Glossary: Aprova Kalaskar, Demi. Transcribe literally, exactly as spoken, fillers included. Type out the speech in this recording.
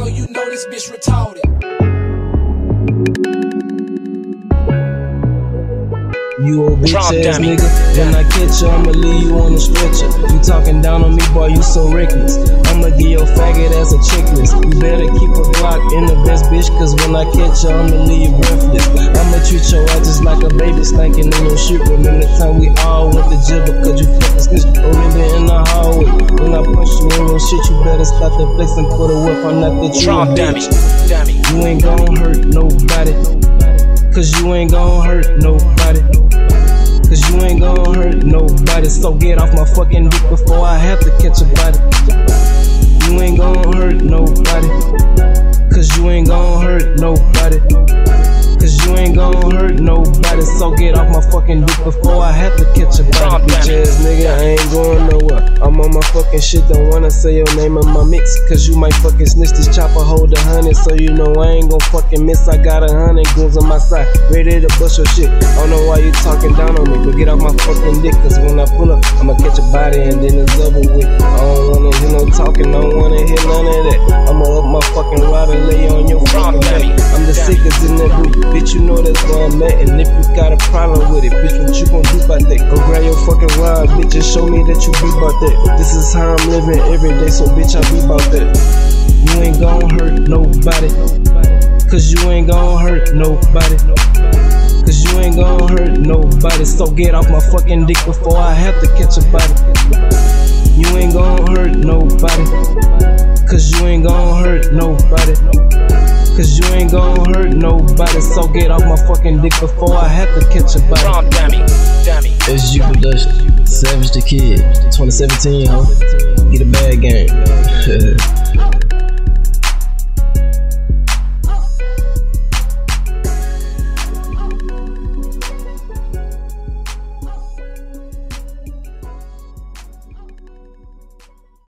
so you know this bitch retarded. You a bitch ass nigga. When I catch you, I'ma leave you on the stretcher. You talking down on me, boy, you so reckless. I'ma give your faggot ass a checklist. You better keep a Glock in the best bitch, cause when I catch you, I'ma leave you breathless. I'ma treat your ass just like a baby, stinking in your shit. Remember the time we all went to jail because you fucking snitch. Remember in the hallway when I punch you in your shit, you better stop that flex and put a whip. I'm not the Trump Demi. You ain't gon' hurt nobody, cause you ain't gon' hurt nobody. Cause you ain't gon' hurt nobody. So get off my fucking dick before I have to catch a body. You ain't gon' hurt nobody, cause you ain't gon' hurt nobody. Cause you ain't gon' hurt nobody. So get off my fucking dick before I have to catch a body. Bitch ass nigga, I ain't going nowhere. I'm on my fucking shit, don't wanna say your name in my mix, cause you might fucking snitch. This chopper hold a hundred, so you know I ain't gon' fucking miss. I got a hundred goons on my side, ready to bust your shit. I don't know why you talking down on me, but get off my fucking dick, cause when I pull up, I'ma catch a body and then it's over with. I don't wanna hear no talking, I don't wanna hear none of that. I'ma up my fucking rod and lay on your fucking back. I'm the sickest in that group, bitch, you know that's where I'm at. And if you got a problem with it, bitch, what you gon' do about that? Go grab your fucking rod, bitch, and show me that you be about that. This is how I'm living every day, so bitch, I be about that. You ain't gon' hurt nobody, cause you ain't gon' hurt nobody. Cause you ain't gon' hurt nobody. So get off my fucking dick before I have to catch a body. You ain't gon' hurt nobody, cause you ain't gon' hurt nobody. Cause you ain't gon' hurt nobody. So get off my fucking dick before I have to catch a body. It's you production, Savage the Kid, twenty seventeen, huh? Get a bad game.